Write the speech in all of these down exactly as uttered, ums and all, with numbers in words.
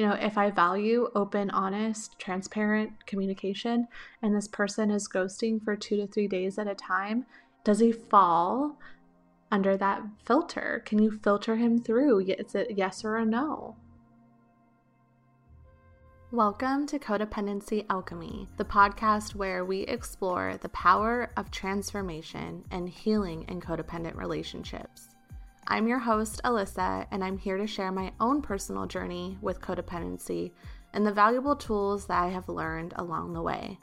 you know, if I value open, honest, transparent communication, and this person is ghosting for two to three days at a time, does he fall under that filter? Can you filter him through? Is it yes or a no? Welcome to Codependency Alchemy, the podcast where we explore the power of transformation and healing in codependent relationships. I'm your host, Alyssa, and I'm here to share my own personal journey with codependency and the valuable tools that I have learned along the way.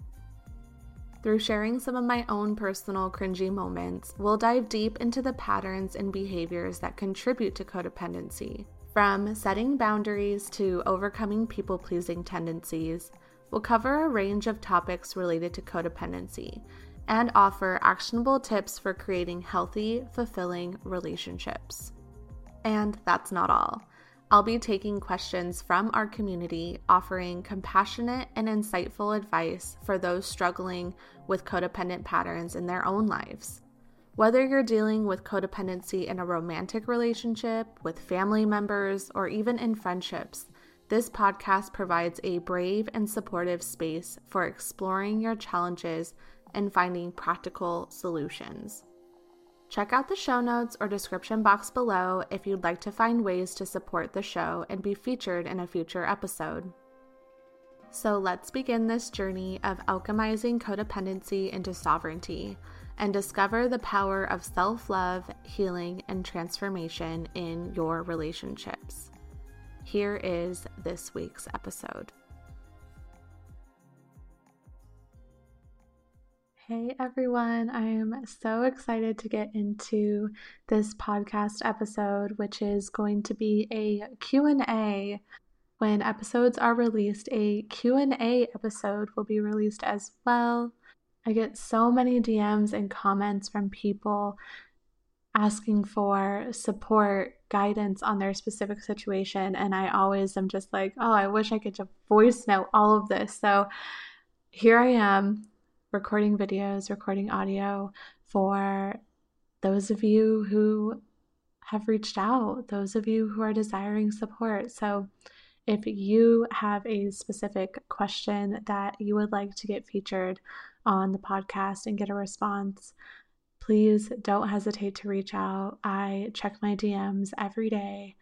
Through sharing some of my own personal cringy moments, we'll dive deep into the patterns and behaviors that contribute to codependency. From setting boundaries to overcoming people-pleasing tendencies, we'll cover a range of topics related to codependency and offer actionable tips for creating healthy, fulfilling relationships. And that's not all. I'll be taking questions from our community, offering compassionate and insightful advice for those struggling with codependent patterns in their own lives. Whether you're dealing with codependency in a romantic relationship, with family members, or even in friendships, this podcast provides a brave and supportive space for exploring your challenges and finding practical solutions. Check out the show notes or description box below if you'd like to find ways to support the show and be featured in a future episode. So let's begin this journey of alchemizing codependency into sovereignty and discover the power of self-love, healing, and transformation in your relationships. Here is this week's episode. Hey everyone, I am so excited to get into this podcast episode, which is going to be a Q and A. When episodes are released, a Q and A episode will be released as well. I get so many D Ms and comments from people asking for support, guidance on their specific situation, and I always am just like, oh, I wish I could just voice note all of this. So here I am, recording videos, recording audio for those of you who have reached out, those of you who are desiring support. So if you have a specific question that you would like to get featured on the podcast and get a response, please don't hesitate to reach out. I check my D Ms every day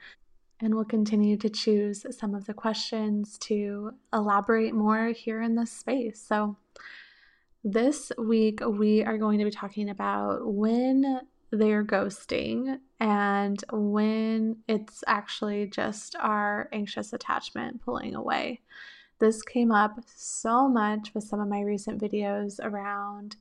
and will continue to choose some of the questions to elaborate more here in this space. So this week, we are going to be talking about when they're ghosting and when it's actually just our anxious attachment pulling away. This came up so much with some of my recent videos around,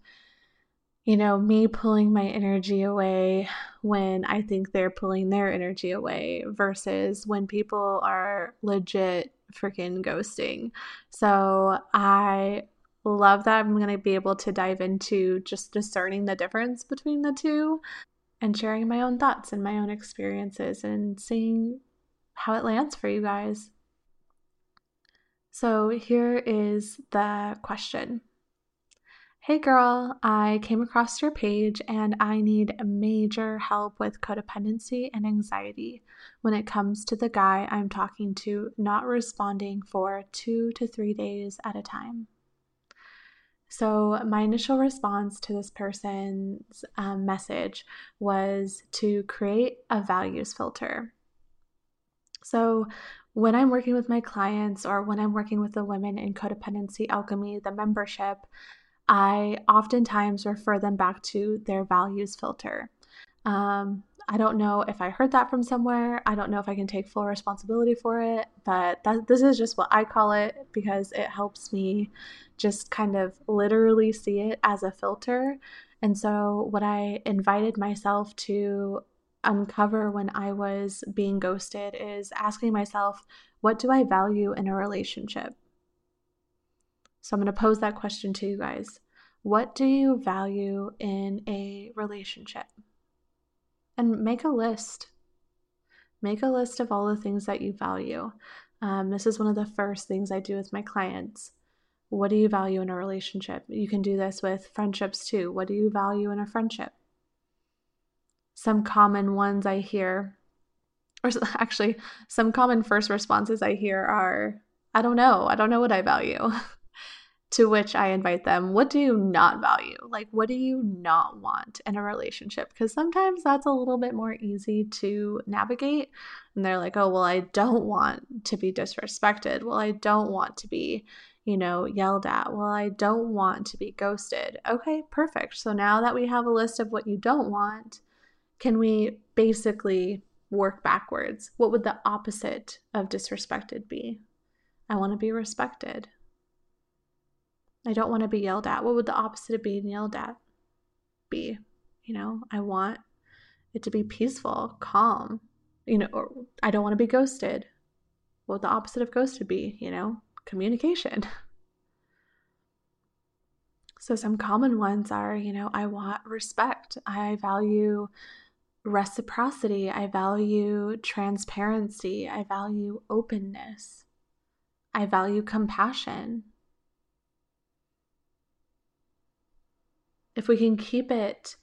you know, me pulling my energy away when I think they're pulling their energy away versus when people are legit freaking ghosting. So I love that I'm going to be able to dive into just discerning the difference between the two and sharing my own thoughts and my own experiences and seeing how it lands for you guys. So here is the question. Hey girl, I came across your page and I need major help with codependency and anxiety when it comes to the guy I'm talking to not responding for two to three days at a time. So my initial response to this person's um, message was to create a values filter. So when I'm working with my clients or when I'm working with the Women in Codependency Alchemy, the membership, I oftentimes refer them back to their values filter. Um, I don't know if I heard that from somewhere. I don't know if I can take full responsibility for it, but that, this is just what I call it because it helps me just kind of literally see it as a filter. And so what I invited myself to uncover when I was being ghosted is asking myself, what do I value in a relationship? So I'm going to pose that question to you guys. What do you value in a relationship? And make a list. Make a list of all the things that you value. Um, this is one of the first things I do with my clients. What do you value in a relationship? You can do this with friendships too. What do you value in a friendship? Some common ones I hear or actually some common first responses I hear are, I don't know, I don't know what I value. To which I invite them, what do you not value? Like, what do you not want in a relationship? Because sometimes that's a little bit more easy to navigate. And they're like, oh, well, I don't want to be disrespected. Well, I don't want to be, you know, yelled at. Well, I don't want to be ghosted. Okay, perfect. So now that we have a list of what you don't want, can we basically work backwards? What would the opposite of disrespected be? I want to be respected. I don't want to be yelled at. What would the opposite of being yelled at be? You know, I want it to be peaceful, calm, you know, or I don't want to be ghosted. What would the opposite of ghosted be? You know, communication. So some common ones are, you know, I want respect. I value reciprocity. I value transparency. I value openness. I value compassion. If we can keep it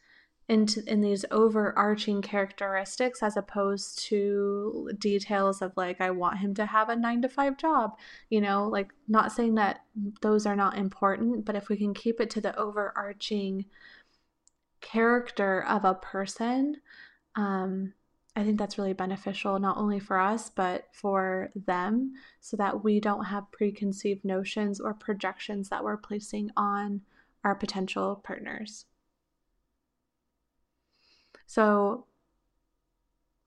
into in these overarching characteristics as opposed to details of like, I want him to have a nine to five job, you know, like not saying that those are not important, but if we can keep it to the overarching character of a person, um, I think that's really beneficial, not only for us, but for them, so that we don't have preconceived notions or projections that we're placing on our potential partners. So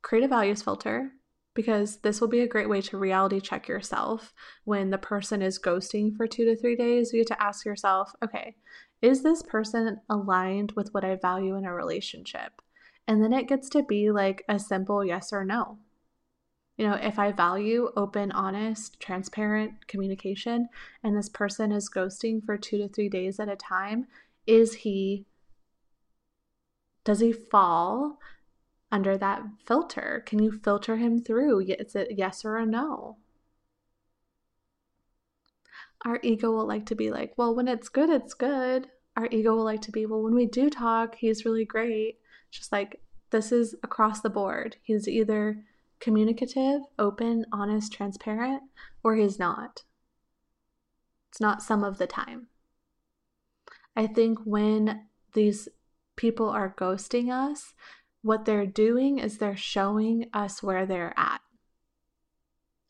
create a values filter, because this will be a great way to reality check yourself. When the person is ghosting for two to three days, you get to ask yourself, okay, is this person aligned with what I value in a relationship? And then it gets to be like a simple yes or no. You know, if I value open, honest, transparent communication, and this person is ghosting for two to three days at a time, is he, does he fall under that filter? Can you filter him through? Is it yes or a no? Our ego will like to be like, well, when it's good, it's good. Our ego will like to be, well, when we do talk, he's really great. Just like, this is across the board. He's either communicative, open, honest, transparent, or he's not. It's not some of the time. I think when these people are ghosting us, what they're doing is they're showing us where they're at.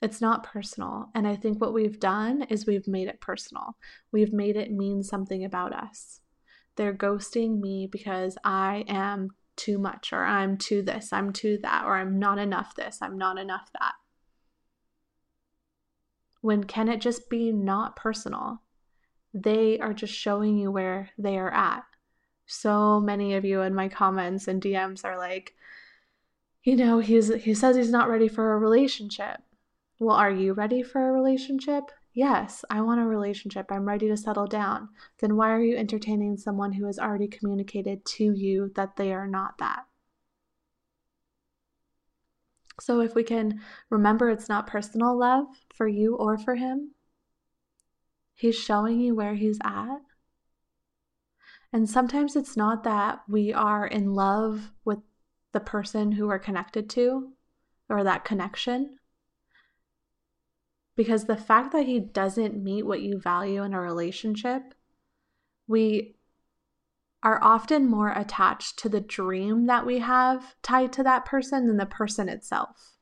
It's not personal. And I think what we've done is we've made it personal. We've made it mean something about us. They're ghosting me because I am too much, or I'm too this, I'm too that, or I'm not enough this, I'm not enough that. When can it just be not personal? They are just showing you where they are at. So many of you in my comments and D Ms are like, you know, he's he says he's not ready for a relationship. Well, are you ready for a relationship? Yes, I want a relationship. I'm ready to settle down. Then why are you entertaining someone who has already communicated to you that they are not that? So if we can remember it's not personal love for you or for him, he's showing you where he's at. And sometimes it's not that we are in love with the person who we're connected to or that connection. Because the fact that he doesn't meet what you value in a relationship, we are often more attached to the dream that we have tied to that person than the person itself.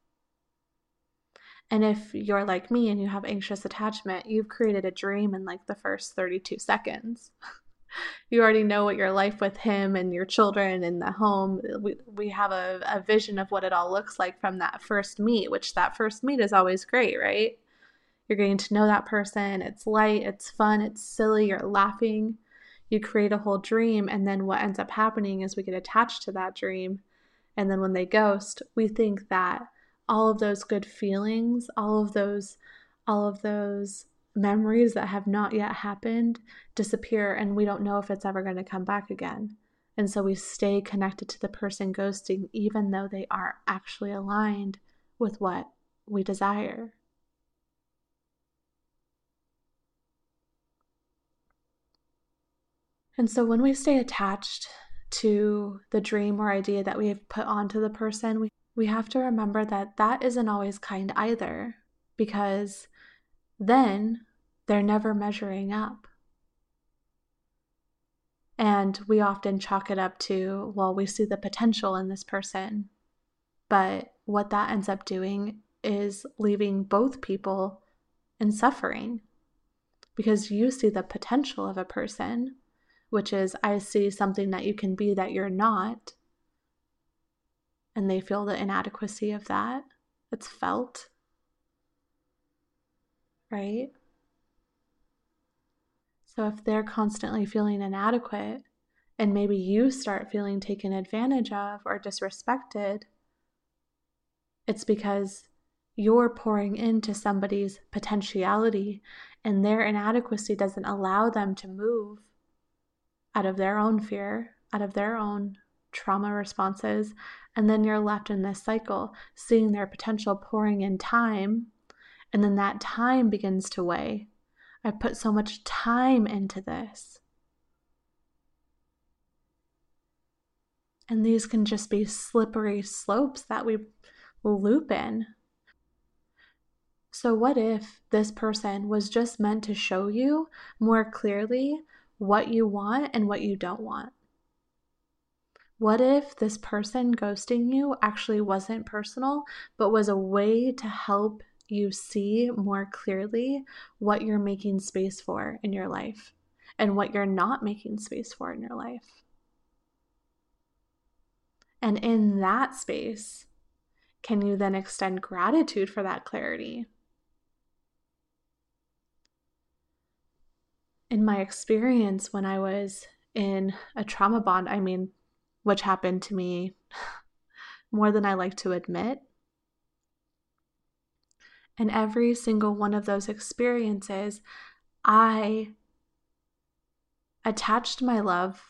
And if you're like me and you have anxious attachment, you've created a dream in like the first thirty-two seconds. You already know what your life with him and your children and the home, we, we have a, a vision of what it all looks like from that first meet, which that first meet is always great, right? You're getting to know that person. It's light, it's fun, it's silly, you're laughing. You create a whole dream, and then what ends up happening is we get attached to that dream. And then when they ghost, we think that all of those good feelings, all of those, all of those memories that have not yet happened disappear, and we don't know if it's ever going to come back again. And so we stay connected to the person ghosting, even though they aren't actually aligned with what we desire. And so when we stay attached to the dream or idea that we have put onto the person, we, we have to remember that that isn't always kind either, because then they're never measuring up. And we often chalk it up to, well, we see the potential in this person. But what that ends up doing is leaving both people in suffering, because you see the potential of a person, which is, I see something that you can be that you're not, and they feel the inadequacy of that. It's felt, right? So if they're constantly feeling inadequate, and maybe you start feeling taken advantage of or disrespected, it's because you're pouring into somebody's potentiality, and their inadequacy doesn't allow them to move out of their own fear, out of their own trauma responses, and then you're left in this cycle, seeing their potential pouring in time, and then that time begins to weigh. I've put so much time into this. And these can just be slippery slopes that we loop in. So what if this person was just meant to show you more clearly what you want and what you don't want? What if this person ghosting you actually wasn't personal, but was a way to help you see more clearly what you're making space for in your life and what you're not making space for in your life? And in that space, can you then extend gratitude for that clarity? In my experience, when I was in a trauma bond, I mean, which happened to me more than I like to admit, and every single one of those experiences, I attached my love.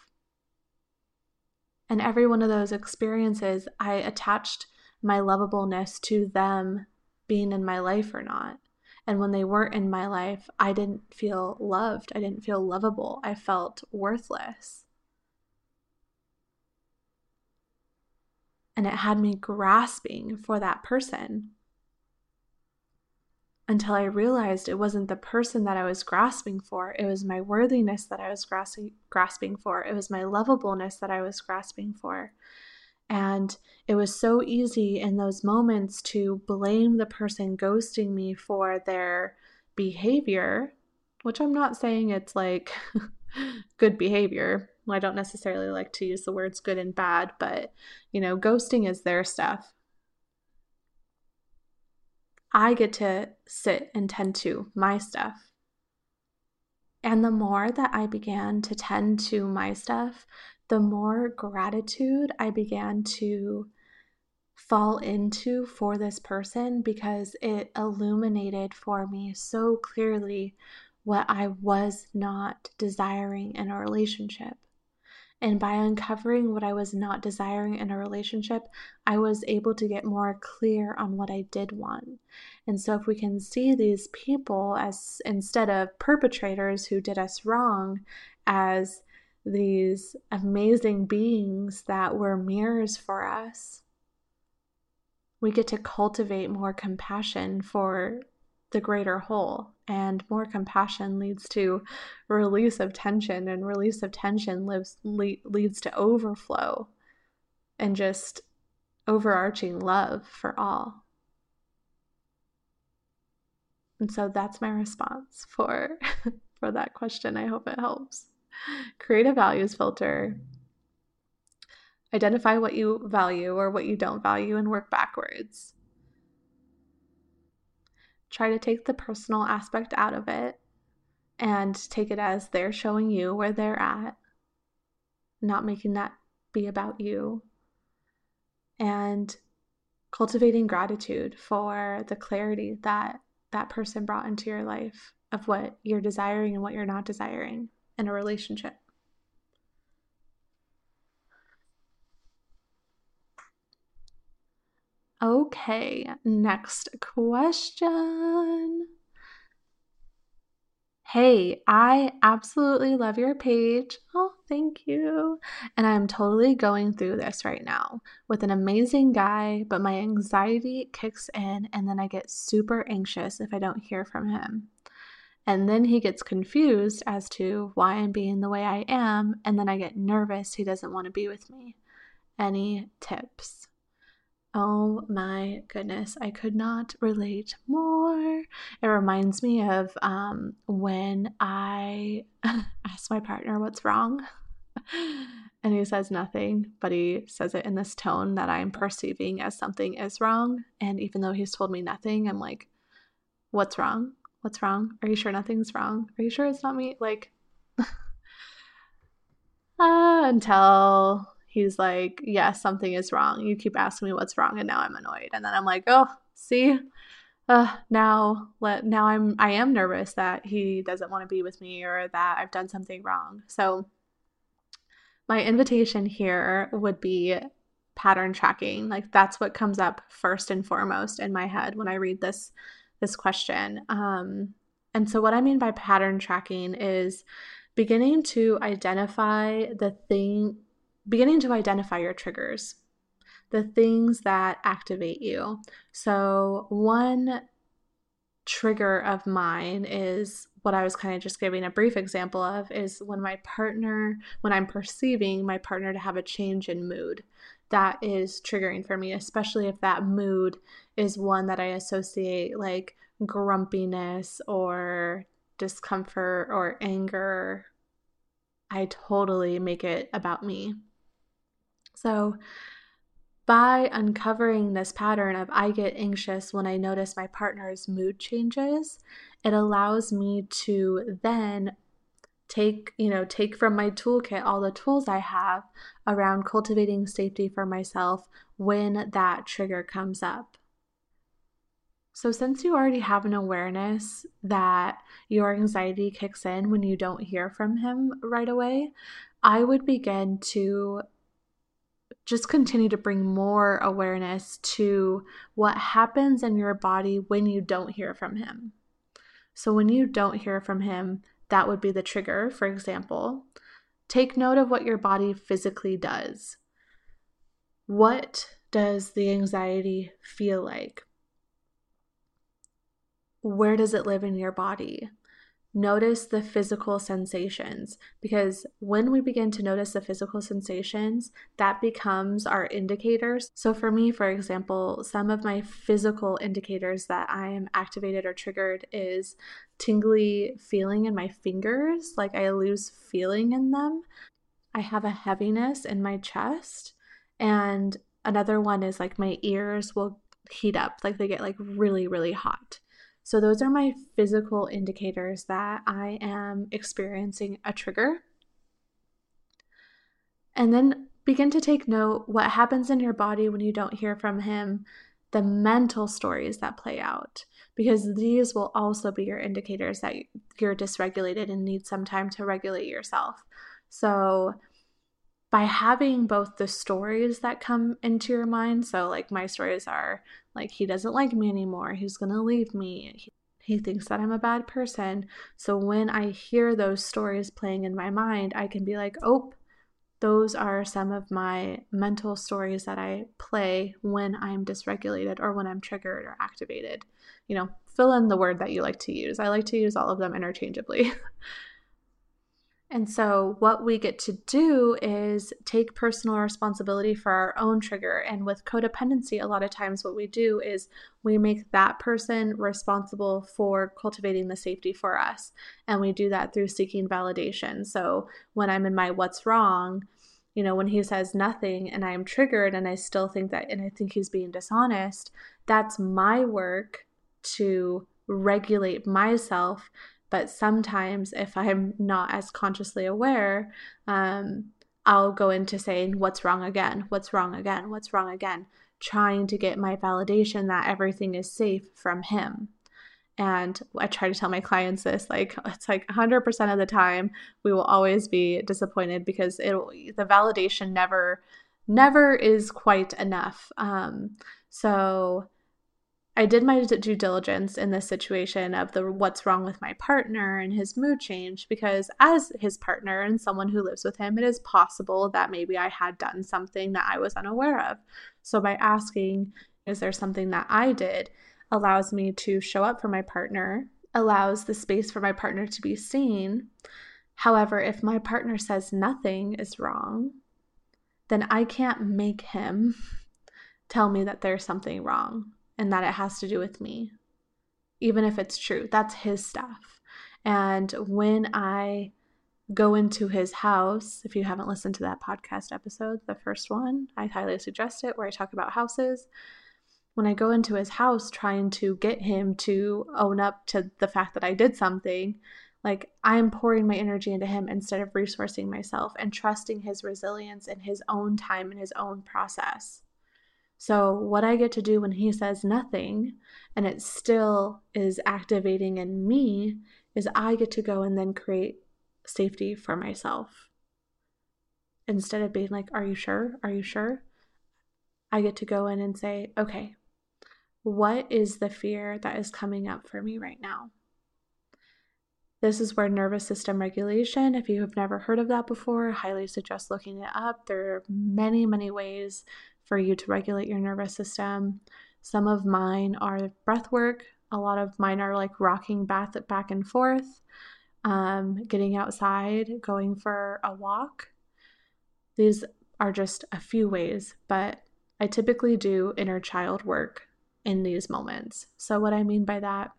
And every one of those experiences, I attached my lovableness to them being in my life or not. And when they weren't in my life, I didn't feel loved. I didn't feel lovable. I felt worthless. And it had me grasping for that person, until I realized it wasn't the person that I was grasping for. It was my worthiness that I was grasping for. It was my lovableness that I was grasping for. And it was so easy in those moments to blame the person ghosting me for their behavior, which I'm not saying it's like good behavior. I don't necessarily like to use the words good and bad, but, you know, ghosting is their stuff. I get to sit and tend to my stuff. And the more that I began to tend to my stuff, the more gratitude I began to fall into for this person, because it illuminated for me so clearly what I was not desiring in a relationship. And by uncovering what I was not desiring in a relationship, I was able to get more clear on what I did want. And so if we can see these people as, instead of perpetrators who did us wrong, as these amazing beings that were mirrors for us, we get to cultivate more compassion for the greater whole. And more compassion leads to release of tension, and release of tension lives, le- leads to overflow and just overarching love for all. And so that's my response for, for that question. I hope it helps. Create a values filter. Identify what you value or what you don't value and work backwards. Try to take the personal aspect out of it and take it as they're showing you where they're at, not making that be about you, and cultivating gratitude for the clarity that that person brought into your life of what you're desiring and what you're not desiring in a relationship. Okay, next question. Hey, I absolutely love your page. Oh, thank you. And I'm totally going through this right now with an amazing guy, but my anxiety kicks in and then I get super anxious if I don't hear from him. And then he gets confused as to why I'm being the way I am, and then I get nervous he doesn't want to be with me. Any tips? Oh my goodness, I could not relate more. It reminds me of um, when I asked my partner what's wrong, and he says nothing, but he says it in this tone that I'm perceiving as something is wrong. And even though he's told me nothing, I'm like, what's wrong? What's wrong? Are you sure nothing's wrong? Are you sure it's not me? Like, uh, until he's like, yes, yeah, something is wrong. You keep asking me what's wrong, and now I'm annoyed. And then I'm like, oh, see, uh, now let now I'm I am nervous that he doesn't want to be with me or that I've done something wrong. So my invitation here would be pattern tracking. Like, that's what comes up first and foremost in my head when I read this. This question. Um, and so what I mean by pattern tracking is beginning to identify the thing, beginning to identify your triggers, the things that activate you. So one trigger of mine is what I was kind of just giving a brief example of, is when my partner, when I'm perceiving my partner to have a change in mood. That is triggering for me, especially if that mood is one that I associate like grumpiness or discomfort or anger. I totally make it about me. So by uncovering this pattern of I get anxious when I notice my partner's mood changes, it allows me to then Take, you know, take from my toolkit all the tools I have around cultivating safety for myself when that trigger comes up. So since you already have an awareness that your anxiety kicks in when you don't hear from him right away, I would begin to just continue to bring more awareness to what happens in your body when you don't hear from him. So when you don't hear from him, that would be the trigger, for example. Take note of what your body physically does. What does the anxiety feel like? Where does it live in your body? Notice the physical sensations, because when we begin to notice the physical sensations, that becomes our indicators. So for me, for example, some of my physical indicators that I am activated or triggered is tingly feeling in my fingers, like I lose feeling in them. I have a heaviness in my chest. And another one is like my ears will heat up, like they get like really, really hot. So those are my physical indicators that I am experiencing a trigger. And then begin to take note what happens in your body when you don't hear from him, the mental stories that play out, because these will also be your indicators that you're dysregulated and need some time to regulate yourself. So by having both the stories that come into your mind, so like my stories are like, he doesn't like me anymore, he's going to leave me, he, he thinks that I'm a bad person. So when I hear those stories playing in my mind, I can be like, oh, those are some of my mental stories that I play when I'm dysregulated or when I'm triggered or activated. You know, fill in the word that you like to use. I like to use all of them interchangeably. And so what we get to do is take personal responsibility for our own trigger. And with codependency, a lot of times what we do is we make that person responsible for cultivating the safety for us. And we do that through seeking validation. So when I'm in my what's wrong, you know, when he says nothing and I'm triggered and I still think that, and I think he's being dishonest, that's my work to regulate myself. But sometimes if I'm not as consciously aware, um, I'll go into saying, what's wrong again? What's wrong again? What's wrong again? Trying to get my validation that everything is safe from him. And I try to tell my clients this, like, it's like one hundred percent of the time we will always be disappointed because it the validation never, never is quite enough. Um, so I did my due diligence in this situation of the what's wrong with my partner and his mood change, because as his partner and someone who lives with him, it is possible that maybe I had done something that I was unaware of. So by asking, is there something that I did, allows me to show up for my partner, allows the space for my partner to be seen. However, if my partner says nothing is wrong, then I can't make him tell me that there's something wrong and that it has to do with me, even if it's true. That's his stuff. And when I go into his house, if you haven't listened to that podcast episode, the first one, I highly suggest it, where I talk about houses. When I go into his house trying to get him to own up to the fact that I did something, like, I'm pouring my energy into him instead of resourcing myself and trusting his resilience and his own time and his own process. So what I get to do when he says nothing and it still is activating in me is I get to go and then create safety for myself. Instead of being like, are you sure? Are you sure? I get to go in and say, okay, what is the fear that is coming up for me right now? This is where nervous system regulation, if you have never heard of that before, I highly suggest looking it up. There are many, many ways for you to regulate your nervous system. Some of mine are breath work. A lot of mine are like rocking back, back and forth, um, getting outside, going for a walk. These are just a few ways, but I typically do inner child work in these moments. So what I mean by that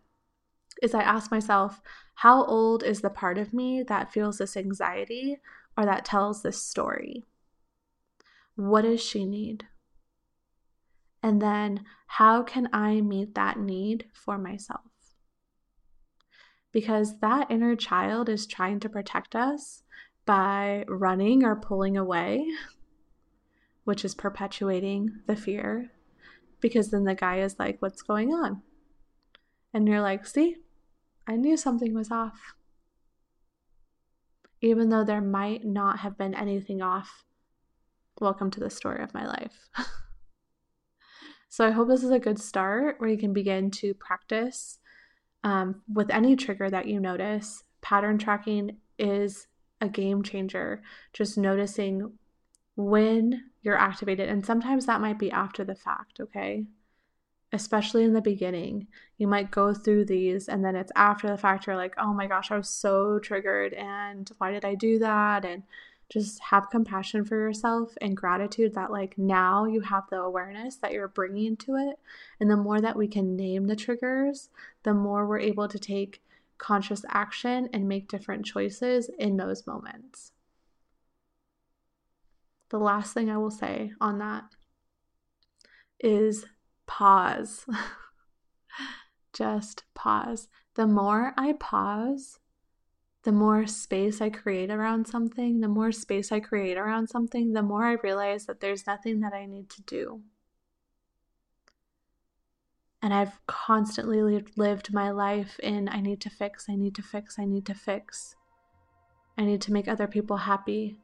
is I ask myself, how old is the part of me that feels this anxiety or that tells this story? What does she need? And then how can I meet that need for myself? Because that inner child is trying to protect us by running or pulling away, which is perpetuating the fear, because then the guy is like, what's going on? And you're like, see? I knew something was off, even though there might not have been anything off. Welcome to the story of my life. So I hope this is a good start where you can begin to practice um, with any trigger that you notice. Pattern tracking is a game changer. Just noticing when you're activated. And sometimes that might be after the fact, okay? Especially in the beginning, you might go through these and then it's after the fact you're like, oh my gosh, I was so triggered and why did I do that? And just have compassion for yourself and gratitude that like now you have the awareness that you're bringing to it. And the more that we can name the triggers, the more we're able to take conscious action and make different choices in those moments. The last thing I will say on that is pause. Just pause. The more I pause, the more space I create around something, the more space I create around something, the more I realize that there's nothing that I need to do. And I've constantly li- lived my life in I need to fix, I need to fix, I need to fix. I need to make other people happy.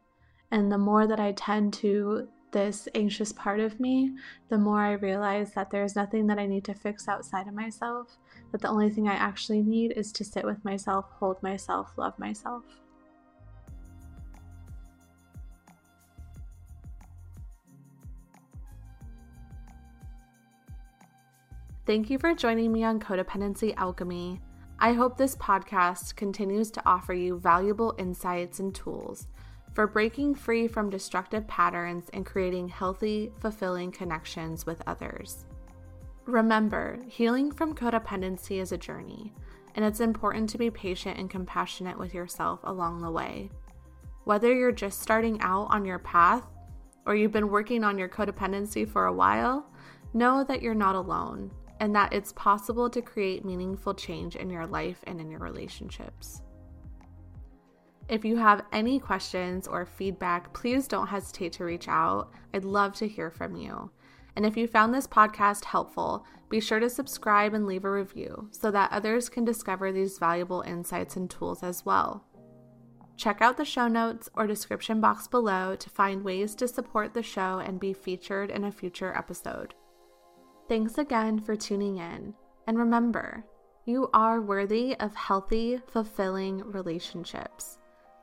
And the more that I tend to this anxious part of me, the more I realize that there's nothing that I need to fix outside of myself, that the only thing I actually need is to sit with myself, hold myself, love myself. Thank you for joining me on Codependency Alchemy. I hope this podcast continues to offer you valuable insights and tools for breaking free from destructive patterns and creating healthy, fulfilling connections with others. Remember, healing from codependency is a journey, and it's important to be patient and compassionate with yourself along the way. Whether you're just starting out on your path or you've been working on your codependency for a while, know that you're not alone and that it's possible to create meaningful change in your life and in your relationships. If you have any questions or feedback, please don't hesitate to reach out. I'd love to hear from you. And if you found this podcast helpful, be sure to subscribe and leave a review so that others can discover these valuable insights and tools as well. Check out the show notes or description box below to find ways to support the show and be featured in a future episode. Thanks again for tuning in. And remember, you are worthy of healthy, fulfilling relationships.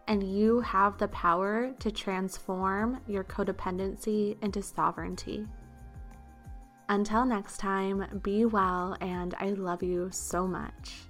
And you have the power to transform your codependency into sovereignty. Until next time, be well, and I love you so much.